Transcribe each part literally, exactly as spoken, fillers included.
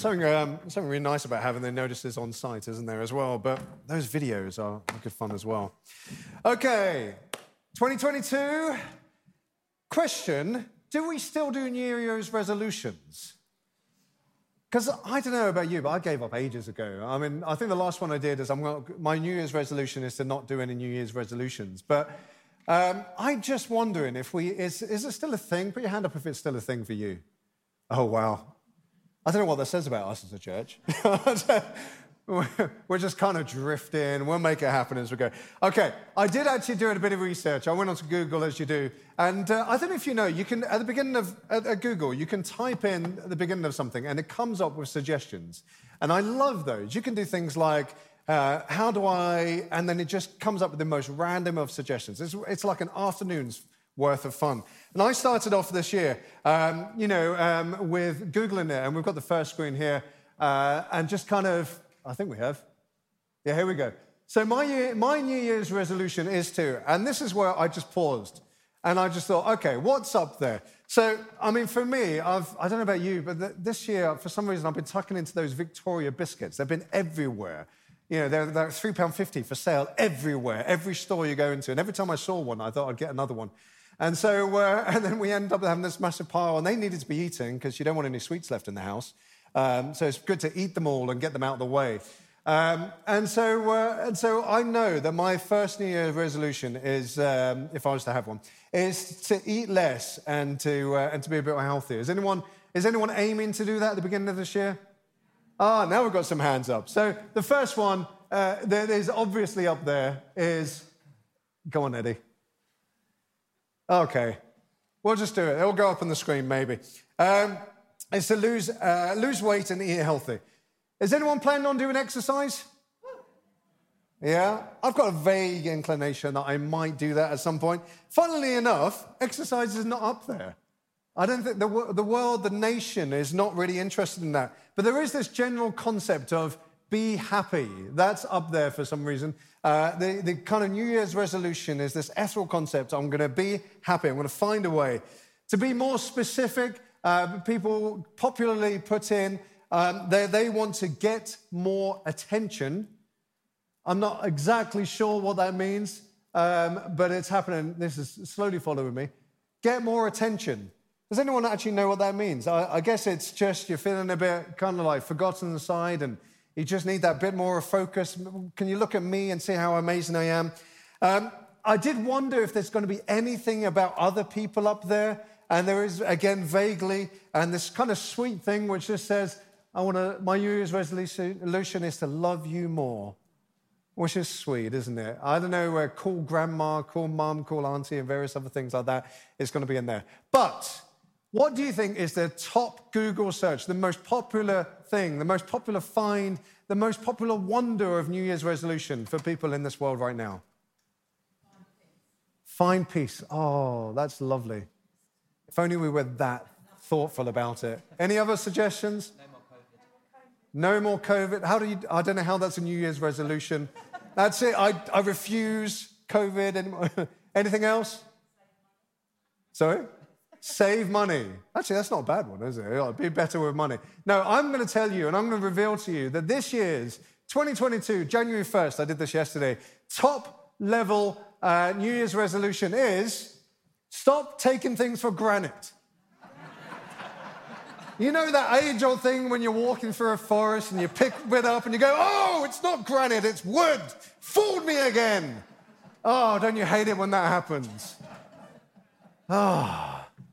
something, um, something really nice about having their notices on site, isn't there, as well? But those videos are good fun as well. OK, twenty twenty-two, question, do we still do New Year's resolutions? Because I don't know about you, but I gave up ages ago. I mean, I think the last one I did is I'm gonna, my New Year's resolution is to not do any New Year's resolutions. But um, I'm just wondering if we... Is, is it still a thing? Put your hand up if it's still a thing for you. Oh, wow. I don't know what that says about us as a church. We're just kind of drifting. We'll make it happen as we go. OK, I did actually do a bit of research. I went onto Google, as you do. And uh, I don't know if you know, you can, at the beginning of at, at Google, you can type in at the beginning of something, and it comes up with suggestions. And I love those. You can do things like, uh, how do I... And then it just comes up with the most random of suggestions. It's, it's like an afternoon's worth of fun. And I started off this year, um, you know, um, with Googling it. And we've got the first screen here. Uh, and just kind of... I think we have. Yeah, here we go. So my year, my New Year's resolution is to, and this is where I just paused, and I just thought, okay, what's up there? So, I mean, for me, I've, I don't know about you, but th- this year, for some reason, I've been tucking into those Victoria biscuits. They've been everywhere. You know, they're, they're three pounds fifty for sale everywhere, every store you go into. And every time I saw one, I thought I'd get another one. And so, uh, and then we end up having this massive pile, and they needed to be eaten because you don't want any sweets left in the house. Um, so it's good to eat them all and get them out of the way. Um, and so uh, and so I know that my first New Year's resolution is, um, if I was to have one, is to eat less and to uh, and to be a bit healthier. Is anyone, is anyone aiming to do that at the beginning of this year? Ah, now we've got some hands up. So the first one uh, that is obviously up there is... Go on, Eddie. OK. We'll just do it. It'll go up on the screen, maybe. Um... It's to lose uh, lose weight and eat healthy. Is anyone planning on doing exercise? Yeah? I've got a vague inclination that I might do that at some point. Funnily enough, exercise is not up there. I don't think the, the world, the nation is not really interested in that. But there is this general concept of be happy. That's up there for some reason. Uh, the, the kind of New Year's resolution is this ethereal concept. I'm going to be happy. I'm going to find a way. To be more specific... Uh, people popularly put in, um, they, they want to get more attention. I'm not exactly sure what that means, um, but it's happening. This is slowly following me. Get more attention. Does anyone actually know what that means? I, I guess it's just you're feeling a bit kind of like forgotten aside and you just need that bit more of focus. Can you look at me and see how amazing I am? Um, I did wonder if there's going to be anything about other people up there. And there is, again, vaguely, and this kind of sweet thing which just says, I want to, my New Year's resolution is to love you more, which is sweet, isn't it? I don't know, uh, call grandma, call mum, call auntie, and various other things like that. It's going to be in there. But what do you think is the top Google search, the most popular thing, the most popular find, the most popular wonder of New Year's resolution for people in this world right now? Find peace. Find peace. Oh, that's lovely. If only we were that thoughtful about it. Any other suggestions? No more COVID. No more COVID. How do you... I don't know how that's a New Year's resolution. That's it. I, I refuse COVID anymore. Anything else? Sorry? Save money. Actually, that's not a bad one, is it? It'll be better with money. No, I'm going to tell you, and I'm going to reveal to you that this year's twenty twenty-two, January first, I did this yesterday, top level uh, New Year's resolution is... Stop taking things for granted. You know that age-old thing when you're walking through a forest and you pick it up and you go, oh, it's not granite, it's wood. Fooled me again. Oh, don't you hate it when that happens? Ah. Oh.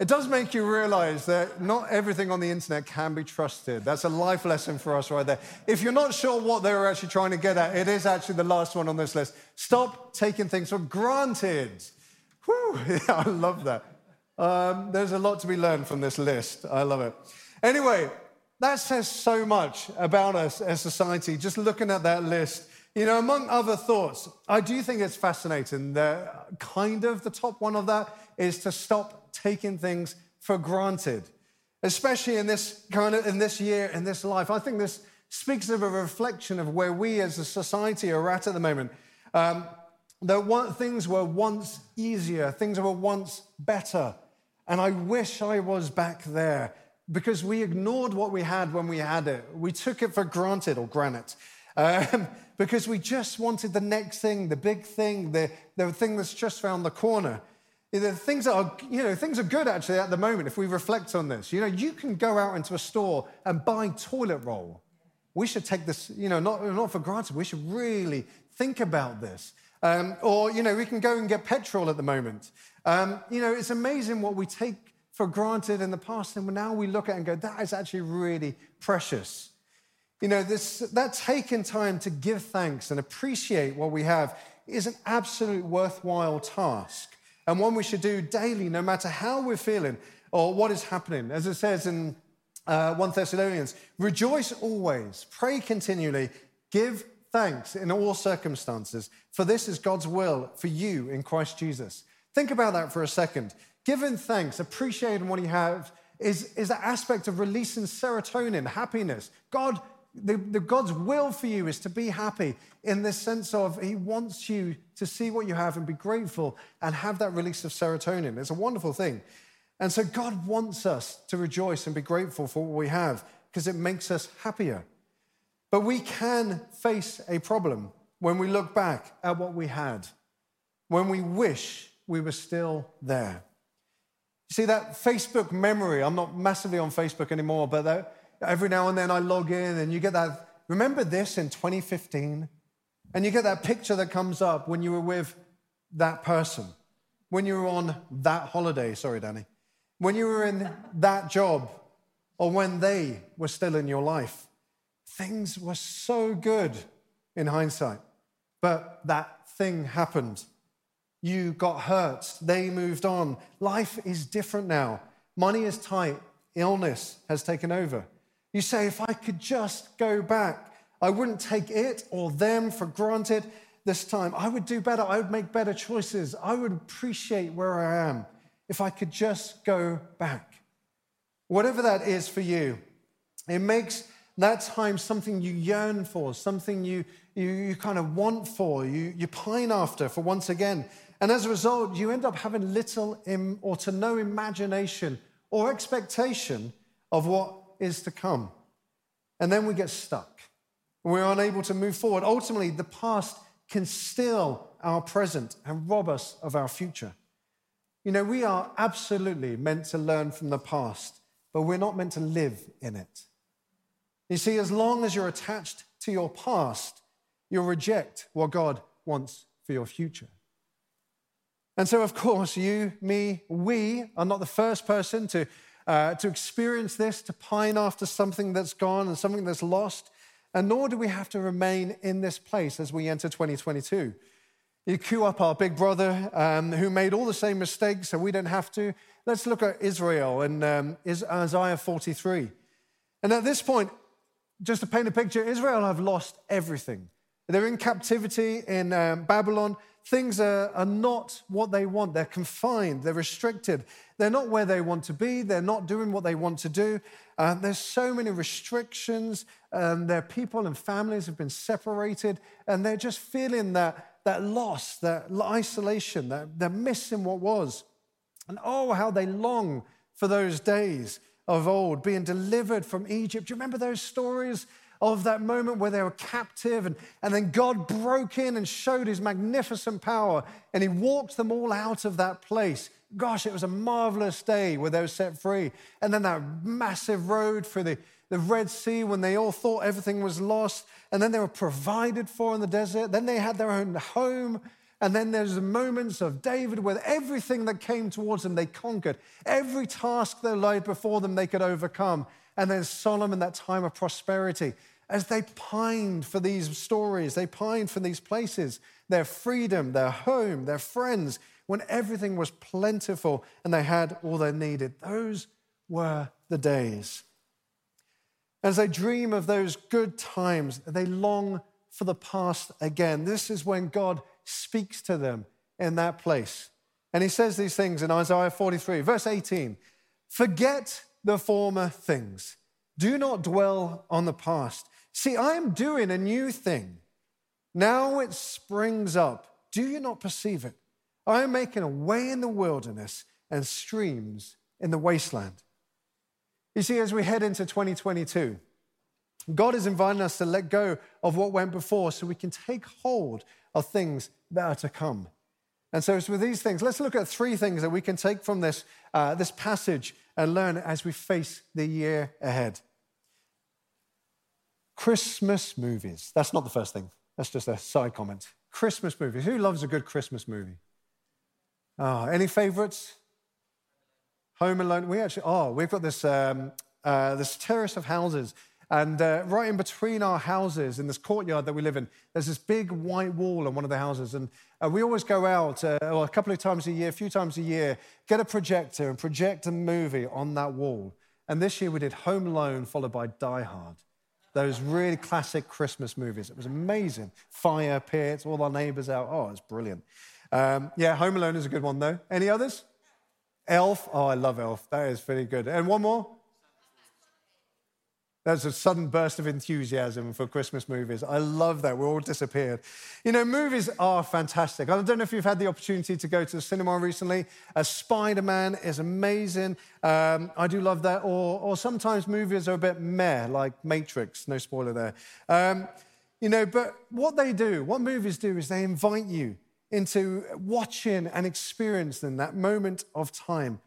It does make you realise that not everything on the internet can be trusted. That's a life lesson for us right there. If you're not sure what they were actually trying to get at, it is actually the last one on this list. Stop taking things for granted. Woo, yeah, I love that. Um, there's a lot to be learned from this list. I love it. Anyway, that says so much about us as society, just looking at that list. You know, among other thoughts, I do think it's fascinating that kind of the top one of that is to stop taking things for granted, especially in this kind of, in this year, in this life. I think this speaks of a reflection of where we as a society are at at the moment. Um, That things were once easier, things were once better. And I wish I was back there. because we ignored what we had when we had it. We took it for granted, or granite, um, because we just wanted the next thing, the big thing, the, the thing that's just around the corner. The things that are, you know, things are good actually at the moment if we reflect on this. You know, you can go out into a store and buy toilet roll. We should take this, you know, not, not for granted. We should really think about this. Um, or, you know, we can go and get petrol at the moment. Um, you know, it's amazing what we take for granted in the past, and now we look at it and go, that is actually really precious. You know, this that taking time to give thanks and appreciate what we have is an absolute worthwhile task, and one we should do daily, no matter how we're feeling or what is happening. As it says in uh, First Thessalonians, rejoice always, pray continually, give thanks in all circumstances, for this is God's will for you in Christ Jesus. Think about that for a second. Giving thanks, appreciating what you have, is, is that aspect of releasing serotonin, happiness. God, the, the God's will for you is to be happy in this sense of he wants you to see what you have and be grateful and have that release of serotonin. It's a wonderful thing. And so God wants us to rejoice and be grateful for what we have because it makes us happier. But we can face a problem when we look back at what we had, when we wish we were still there. You see, that Facebook memory, I'm not massively on Facebook anymore, but that, every now and then I log in and you get that, remember this in twenty fifteen? And you get that picture that comes up when you were with that person, when you were on that holiday, sorry, Danny, when you were in that job, or when they were still in your life. Things were so good in hindsight, but that thing happened. You got hurt. They moved on. Life is different now. Money is tight. Illness has taken over. You say, if I could just go back, I wouldn't take it or them for granted this time. I would do better. I would make better choices. I would appreciate where I am if I could just go back. Whatever that is for you, it makes that time something you yearn for, something you, you, you kind of want for, you, you pine after for once again. And as a result, you end up having little im- or to no imagination or expectation of what is to come. And then we get stuck. We're unable to move forward. Ultimately, the past can steal our present and rob us of our future. You know, we are absolutely meant to learn from the past, but we're not meant to live in it. You see, as long as you're attached to your past, you'll reject what God wants for your future. And so, of course, you, me, we are not the first person to uh, to experience this, to pine after something that's gone and something that's lost, and nor do we have to remain in this place as we enter twenty twenty-two. You queue up our big brother um, who made all the same mistakes, so we don't have to. Let's look at Israel and um, Isaiah forty-three. And at this point, just to paint a picture, Israel have lost everything. They're in captivity in um, Babylon. Things are, are not what they want. They're confined. They're restricted. They're not where they want to be. They're not doing what they want to do. Uh, there's so many restrictions. Um, their people and families have been separated, and they're just feeling that, that loss, that isolation, that they're missing what was. And oh, how they long for those days of old, being delivered from Egypt. Do you remember those stories of that moment where they were captive and, and then God broke in and showed his magnificent power and he walked them all out of that place? Gosh, it was a marvelous day where they were set free. And then that massive road through the, the Red Sea when they all thought everything was lost, and then they were provided for in the desert. Then they had their own home. And then there's the moments of David where everything that came towards them, they conquered. Every task that lay before them, they could overcome. And then Solomon, that time of prosperity. As they pined for these stories, they pined for these places, their freedom, their home, their friends, when everything was plentiful and they had all they needed. Those were the days. As they dream of those good times, they long for the past again. This is when God speaks to them in that place. And he says these things in Isaiah forty-three, verse eighteen. Forget the former things. Do not dwell on the past. See, I am doing a new thing. Now it springs up. Do you not perceive it? I am making a way in the wilderness and streams in the wasteland. You see, as we head into twenty twenty-two, God is inviting us to let go of what went before so we can take hold of things that are to come. And so it's with these things, let's look at three things that we can take from this, uh, this passage and learn as we face the year ahead. Christmas movies. That's not the first thing. That's just a side comment. Christmas movies. Who loves a good Christmas movie? Oh, any favorites? Home Alone. We actually, oh, we've got this, um, uh, this terrace of houses. And uh, right in between our houses, in this courtyard that we live in, there's this big white wall on one of the houses. And uh, we always go out uh, well, a couple of times a year, a few times a year, get a projector and project a movie on that wall. And this year we did Home Alone followed by Die Hard. Those really classic Christmas movies. It was amazing. Fire pits, all our neighbours out. Oh, it's brilliant. Um, yeah, Home Alone is a good one, though. Any others? Elf. Oh, I love Elf. That is pretty good. And one more. That's a sudden burst of enthusiasm for Christmas movies. I love that. We're all disappeared. You know, movies are fantastic. I don't know if you've had the opportunity to go to the cinema recently. Uh, Spider-Man is amazing. Um, I do love that. Or, or sometimes movies are a bit meh, like Matrix. No spoiler there. Um, you know, but what they do, what movies do, is they invite you into watching and experiencing that moment of time.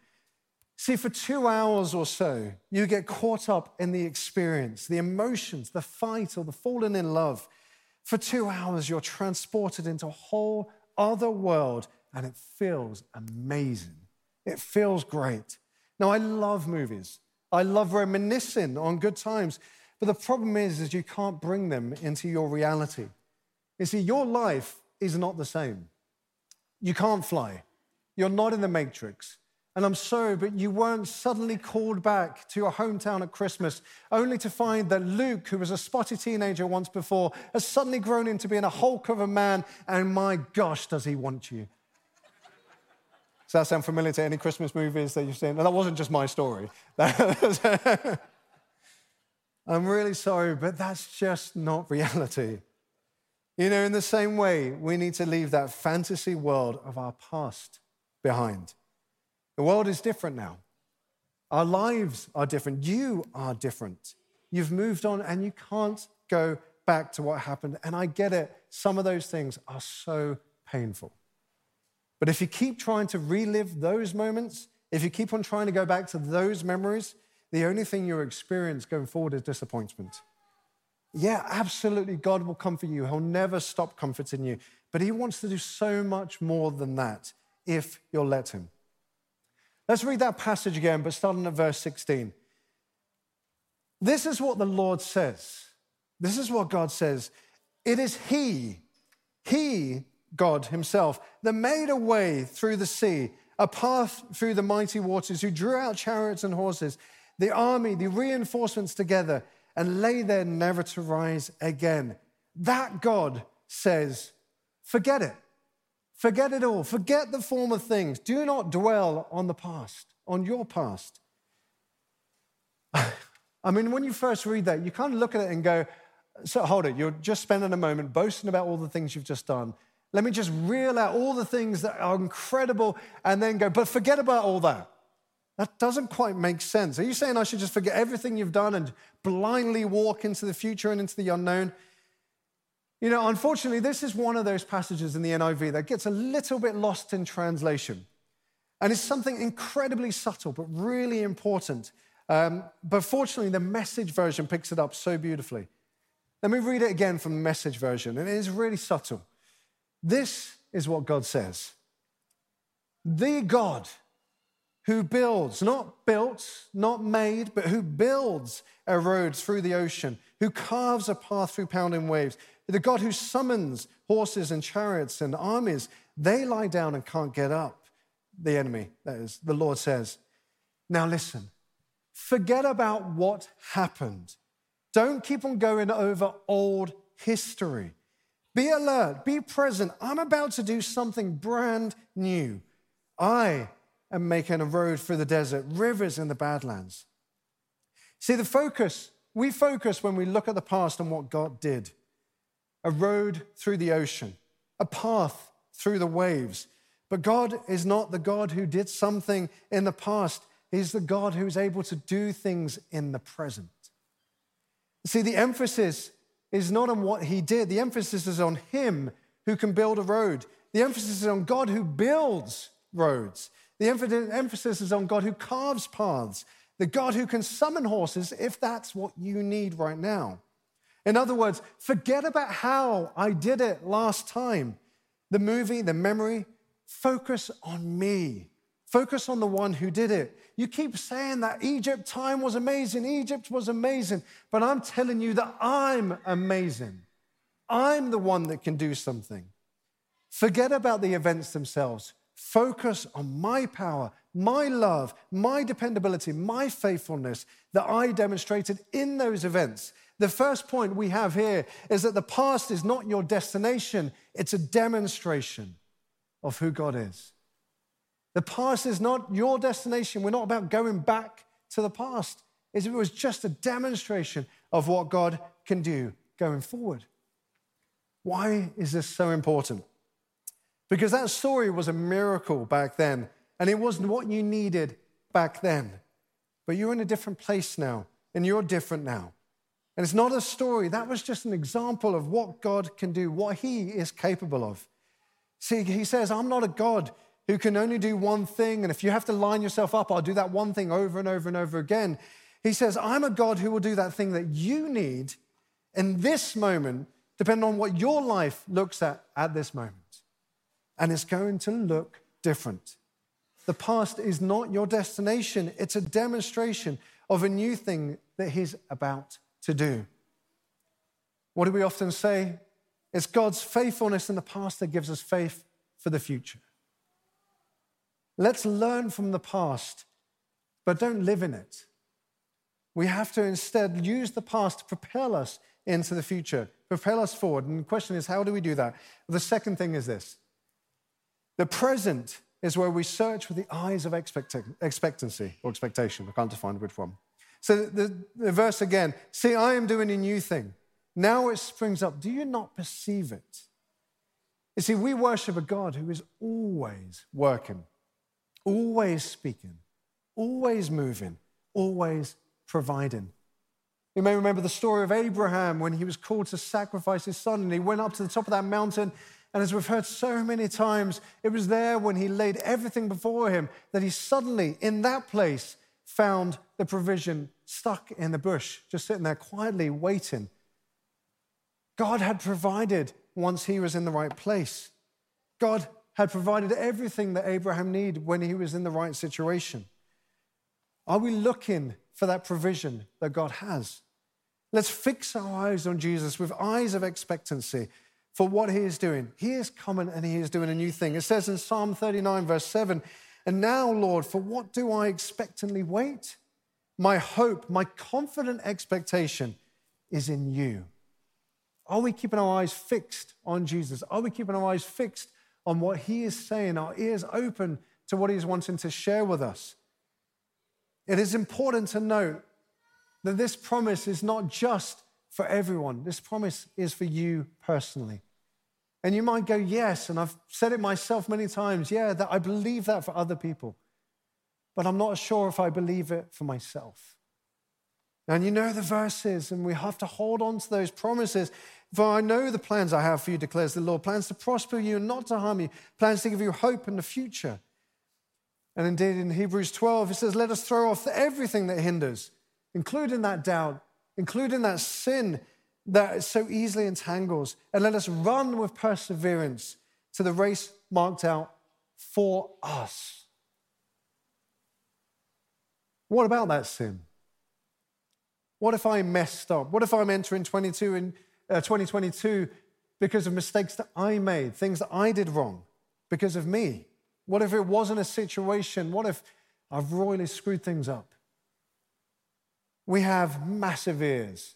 See, for two hours or so, you get caught up in the experience, the emotions, the fight, or the falling in love. For two hours, you're transported into a whole other world, and it feels amazing. It feels great. Now, I love movies. I love reminiscing on good times, but the problem is, is you can't bring them into your reality. You see, your life is not the same. You can't fly. You're not in the Matrix. And I'm sorry, but you weren't suddenly called back to your hometown at Christmas, only to find that Luke, who was a spotty teenager once before, has suddenly grown into being a hulk of a man, and my gosh, does he want you. Does that sound familiar to any Christmas movies that you've seen? And that wasn't just my story. I'm really sorry, but that's just not reality. You know, in the same way, we need to leave that fantasy world of our past behind. The world is different now. Our lives are different. You are different. You've moved on and you can't go back to what happened. And I get it. Some of those things are so painful. But if you keep trying to relive those moments, if you keep on trying to go back to those memories, the only thing you'll experience going forward is disappointment. Yeah, absolutely, God will comfort you. He'll never stop comforting you. But he wants to do so much more than that if you'll let him. Let's read that passage again, but starting at verse sixteen. This is what the Lord says. This is what God says. It is he, he, God himself, that made a way through the sea, a path through the mighty waters, who drew out chariots and horses, the army, the reinforcements together, and lay there never to rise again. That God says, forget it. Forget it all. Forget the former things. Do not dwell on the past, on your past. I mean, when you first read that, you kind of look at it and go, so hold it, you're just spending a moment boasting about all the things you've just done. Let me just reel out all the things that are incredible and then go, but forget about all that. That doesn't quite make sense. Are you saying I should just forget everything you've done and blindly walk into the future and into the unknown? You know, unfortunately, this is one of those passages in the N I V that gets a little bit lost in translation. And it's something incredibly subtle, but really important. Um, but fortunately, the Message version picks it up so beautifully. Let me read it again from the Message version, and it is really subtle. This is what God says. The God who builds, not built, not made, but who builds a road through the ocean, who carves a path through pounding waves, the God who summons horses and chariots and armies, they lie down and can't get up. The enemy, that is, the Lord says. Now listen, forget about what happened. Don't keep on going over old history. Be alert, be present. I'm about to do something brand new. I am making a road through the desert, rivers in the Badlands. See, the focus, we focus when we look at the past on what God did. A road through the ocean, a path through the waves. But God is not the God who did something in the past. is the God who is able to do things in the present. See, the emphasis is not on what he did. The emphasis is on him who can build a road. The emphasis is on God who builds roads. The emphasis is on God who carves paths. The God who can summon horses if that's what you need right now. In other words, forget about how I did it last time. The movie, the memory, focus on me. Focus on the one who did it. You keep saying that Egypt time was amazing, Egypt was amazing, but I'm telling you that I'm amazing. I'm the one that can do something. Forget about the events themselves. Focus on my power, my love, my dependability, my faithfulness that I demonstrated in those events. The first point we have here is that the past is not your destination, it's a demonstration of who God is. The past is not your destination. We're not about going back to the past. It was just a demonstration of what God can do going forward. Why is this so important? Because that story was a miracle back then, and it wasn't what you needed back then. But you're in a different place now, and you're different now. And it's not a story. That was just an example of what God can do, what he is capable of. See, he says, I'm not a God who can only do one thing, and if you have to line yourself up, I'll do that one thing over and over and over again. He says, I'm a God who will do that thing that you need in this moment, depending on what your life looks at at this moment. And it's going to look different. The past is not your destination. It's a demonstration of a new thing that he's about to do. What do we often say? It's God's faithfulness in the past that gives us faith for the future. Let's learn from the past, but don't live in it. We have to instead use the past to propel us into the future, propel us forward. And the question is, how do we do that? The second thing is this. The present is where we search with the eyes of expecta- expectancy or expectation. I can't define which one. So the, the verse again, see, I am doing a new thing. Now it springs up. Do you not perceive it? You see, we worship a God who is always working, always speaking, always moving, always providing. You may remember the story of Abraham when he was called to sacrifice his son and he went up to the top of that mountain. And as we've heard so many times, it was there when he laid everything before him that he suddenly, in that place, found the provision stuck in the bush, just sitting there quietly waiting. God had provided once he was in the right place. God had provided everything that Abraham needed when he was in the right situation. Are we looking for that provision that God has? Let's fix our eyes on Jesus with eyes of expectancy for what he is doing. He is coming and he is doing a new thing. It says in Psalm thirty-nine, verse seven, and now, Lord, for what do I expectantly wait? My hope, my confident expectation is in you. Are we keeping our eyes fixed on Jesus? Are we keeping our eyes fixed on what he is saying, our ears open to what he's wanting to share with us? It is important to note that this promise is not just for everyone. This promise is for you personally. And you might go, yes, and I've said it myself many times, yeah, that I believe that for other people, but I'm not sure if I believe it for myself. And you know the verses, and we have to hold on to those promises. For I know the plans I have for you, declares the Lord, plans to prosper you and not to harm you, plans to give you hope in the future. And indeed, in Hebrews twelve, it says, let us throw off everything that hinders, including that doubt, including that sin that so easily entangles, and let us run with perseverance to the race marked out for us. What about that sin? What if I messed up? What if I'm entering twenty-two in, uh, twenty twenty-two because of mistakes that I made, things that I did wrong because of me? What if it wasn't a situation? What if I've royally screwed things up? We have massive ears.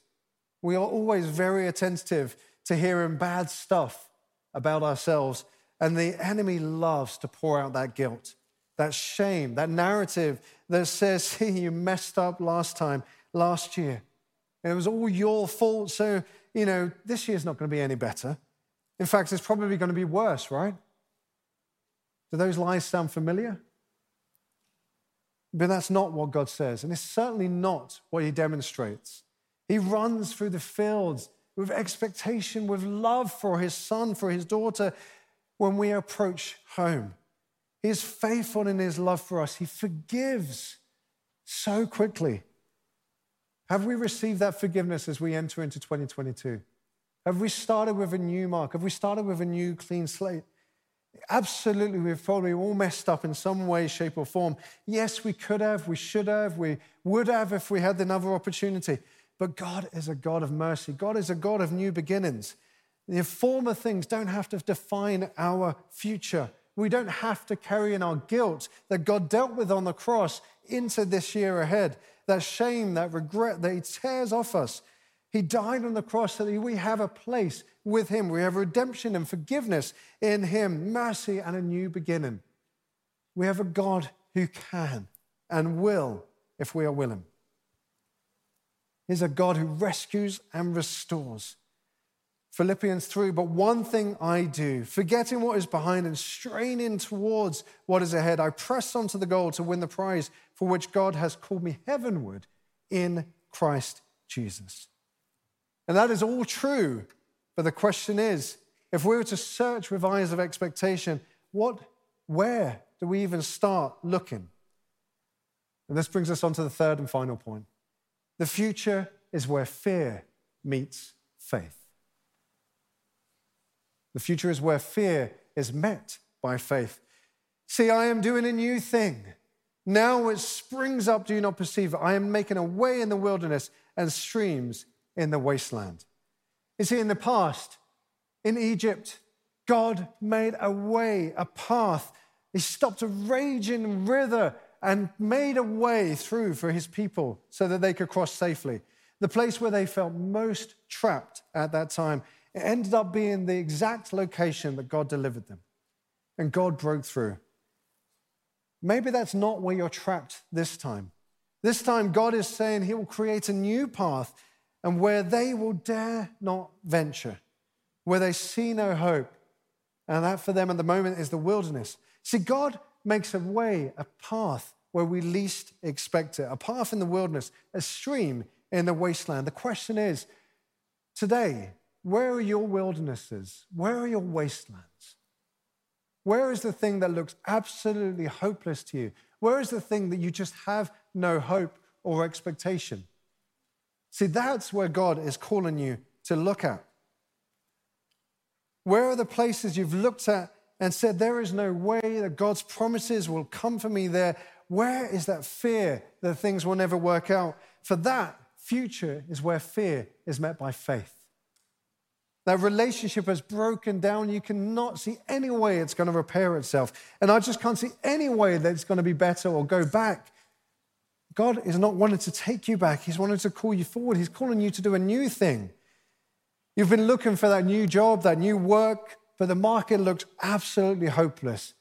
We are always very attentive to hearing bad stuff about ourselves, and the enemy loves to pour out that guilt, that shame, that narrative that says, see, you messed up last time, last year. It was all your fault, so, you know, this year's not going to be any better. In fact, it's probably going to be worse, right? Do those lies sound familiar? But that's not what God says, and it's certainly not what he demonstrates. He runs through the fields with expectation, with love for his son, for his daughter, when we approach home. He is faithful in his love for us. He forgives so quickly. Have we received that forgiveness as we enter into twenty twenty-two? Have we started with a new mark? Have we started with a new clean slate? Absolutely, we've probably all messed up in some way, shape, or form. Yes, we could have, we should have, we would have if we had another opportunity. But God is a God of mercy. God is a God of new beginnings. The former things don't have to define our future. We don't have to carry in our guilt that God dealt with on the cross into this year ahead. That shame, that regret that he tears off us. He died on the cross so that we have a place with him. We have redemption and forgiveness in him, mercy and a new beginning. We have a God who can and will if we are willing. He's a God who rescues and restores. Philippians three, but one thing I do, forgetting what is behind and straining towards what is ahead, I press on to the goal to win the prize for which God has called me heavenward in Christ Jesus. And that is all true, but the question is, if we were to search with eyes of expectation, what, where do we even start looking? And this brings us on to the third and final point. The future is where fear meets faith. The future is where fear is met by faith. See, I am doing a new thing. Now it springs up, do you not perceive it? I am making a way in the wilderness and streams in the wasteland. You see, in the past, in Egypt, God made a way, a path. He stopped a raging river and made a way through for his people so that they could cross safely. The place where they felt most trapped at that time, it ended up being the exact location that God delivered them. And God broke through. Maybe that's not where you're trapped this time. This time, God is saying he will create a new path, and where they will dare not venture, where they see no hope. And that for them at the moment is the wilderness. See, God makes a way, a path where we least expect it, a path in the wilderness, a stream in the wasteland. The question is, today, where are your wildernesses? Where are your wastelands? Where is the thing that looks absolutely hopeless to you? Where is the thing that you just have no hope or expectation? See, that's where God is calling you to look at. Where are the places you've looked at and said, there is no way that God's promises will come for me there? Where is that fear that things will never work out? For that, future is where fear is met by faith. That relationship has broken down. You cannot see any way it's going to repair itself. And I just can't see any way that it's going to be better or go back. God is not wanting to take you back. He's wanting to call you forward. He's calling you to do a new thing. You've been looking for that new job, that new work, but the market looks absolutely hopeless.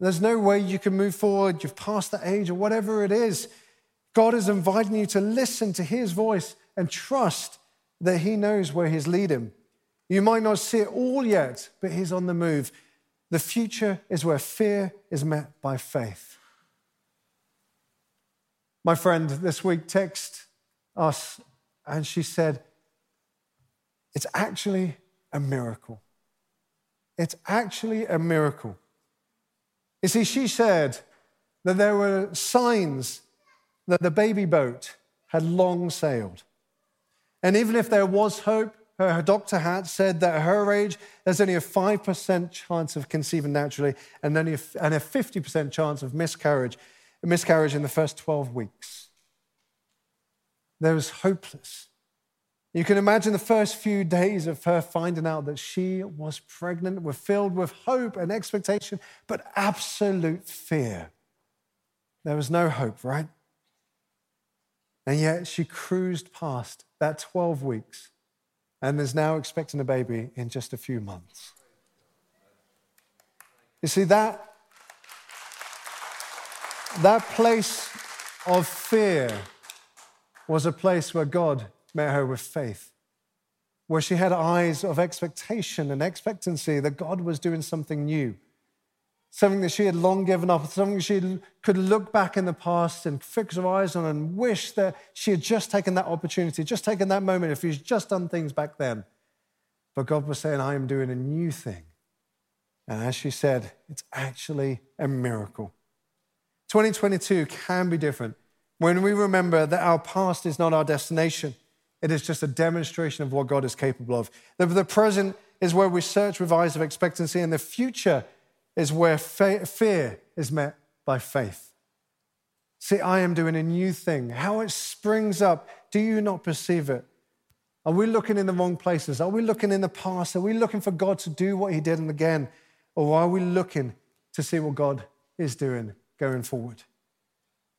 There's no way you can move forward. You've passed the age or whatever it is. God is inviting you to listen to his voice and trust that he knows where he's leading. You might not see it all yet, but he's on the move. The future is where fear is met by faith. My friend this week texted us and she said, it's actually a miracle. It's actually a miracle. You see, she said that there were signs that the baby boat had long sailed. And even if there was hope, her doctor had said that at her age, there's only a five percent chance of conceiving naturally and only a, and a fifty percent chance of miscarriage. A miscarriage in the first twelve weeks. There was hopeless. You can imagine the first few days of her finding out that she was pregnant were filled with hope and expectation, but absolute fear. There was no hope, right? And yet she cruised past that twelve weeks and is now expecting a baby in just a few months. You see, that That place of fear was a place where God met her with faith, where she had eyes of expectation and expectancy that God was doing something new. something that she had long given up, something she could look back in the past and fix her eyes on and wish that she had just taken that opportunity, just taken that moment, if she'd just done things back then. But God was saying, I am doing a new thing. And as she said, it's actually a miracle. twenty twenty-two can be different when we remember that our past is not our destination. It is just a demonstration of what God is capable of. The, the present is where we search with eyes of expectancy, and the future is where fe- fear is met by faith. See, I am doing a new thing. How it springs up, do you not perceive it? Are we looking in the wrong places? Are we looking in the past? Are we looking for God to do what he did and again? Or are we looking to see what God is doing going forward?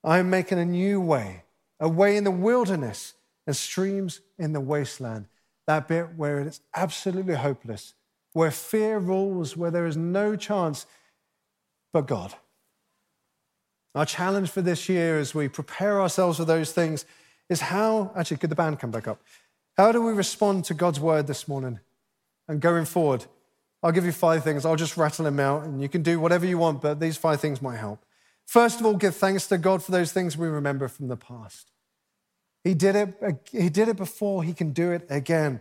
I am making a new way, a way in the wilderness and streams in the wasteland, that bit where it's absolutely hopeless, where fear rules, where there is no chance but God. Our challenge for this year as we prepare ourselves for those things is how, actually, could the band come back up? How do we respond to God's word this morning and going forward? I'll give you five things. I'll just rattle them out and you can do whatever you want, but these five things might help. First of all, give thanks to God for those things we remember from the past. He did it, he did it before, he can do it again.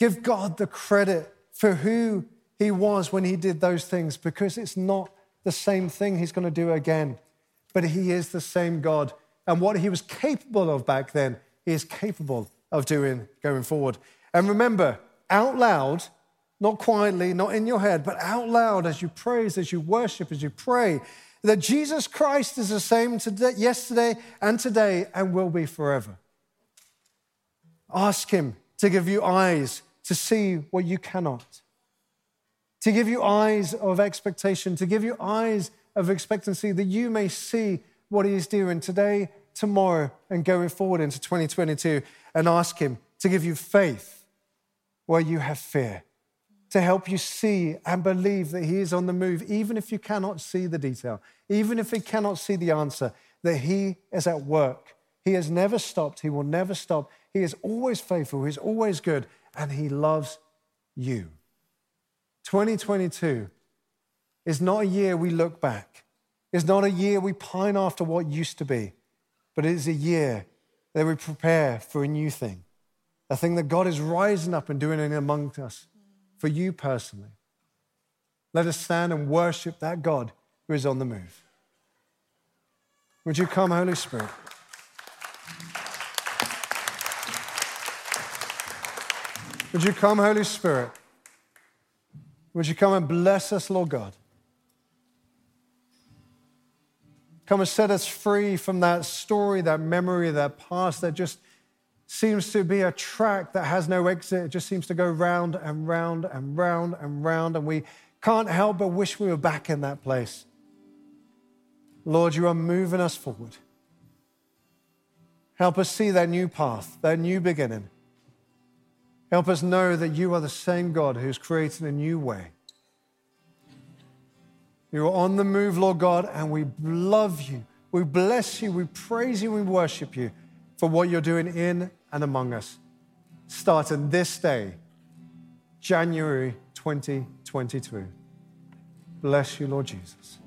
Give God the credit for who he was when he did those things, because it's not the same thing he's going to do again, but he is the same God. And what he was capable of back then, he is capable of doing going forward. And remember, out loud, not quietly, not in your head, but out loud as you praise, as you worship, as you pray, that Jesus Christ is the same today, yesterday and today and will be forever. Ask him to give you eyes to see what you cannot, to give you eyes of expectation, to give you eyes of expectancy that you may see what he is doing today, tomorrow, and going forward into twenty twenty-two, and ask him to give you faith where you have fear, to help you see and believe that he is on the move, even if you cannot see the detail, even if you cannot see the answer, that he is at work. He has never stopped. He will never stop. He is always faithful. He is always good, and he loves you. twenty twenty-two is not a year we look back. It's not a year we pine after what used to be, but it is a year that we prepare for a new thing, a thing that God is rising up and doing in among us. For you personally, let us stand and worship that God who is on the move. Would you come, Holy Spirit? Would you come, Holy Spirit? Would you come and bless us, Lord God? Come and set us free from that story, that memory, that past that just seems to be a track that has no exit. It just seems to go round and round and round and round, and we can't help but wish we were back in that place. Lord, you are moving us forward. Help us see that new path, that new beginning. Help us know that you are the same God who's created a new way. You are on the move, Lord God, and we love you. We bless you. We praise you. We worship you for what you're doing in and among us, starting this day, January twenty twenty-two. Bless you, Lord Jesus.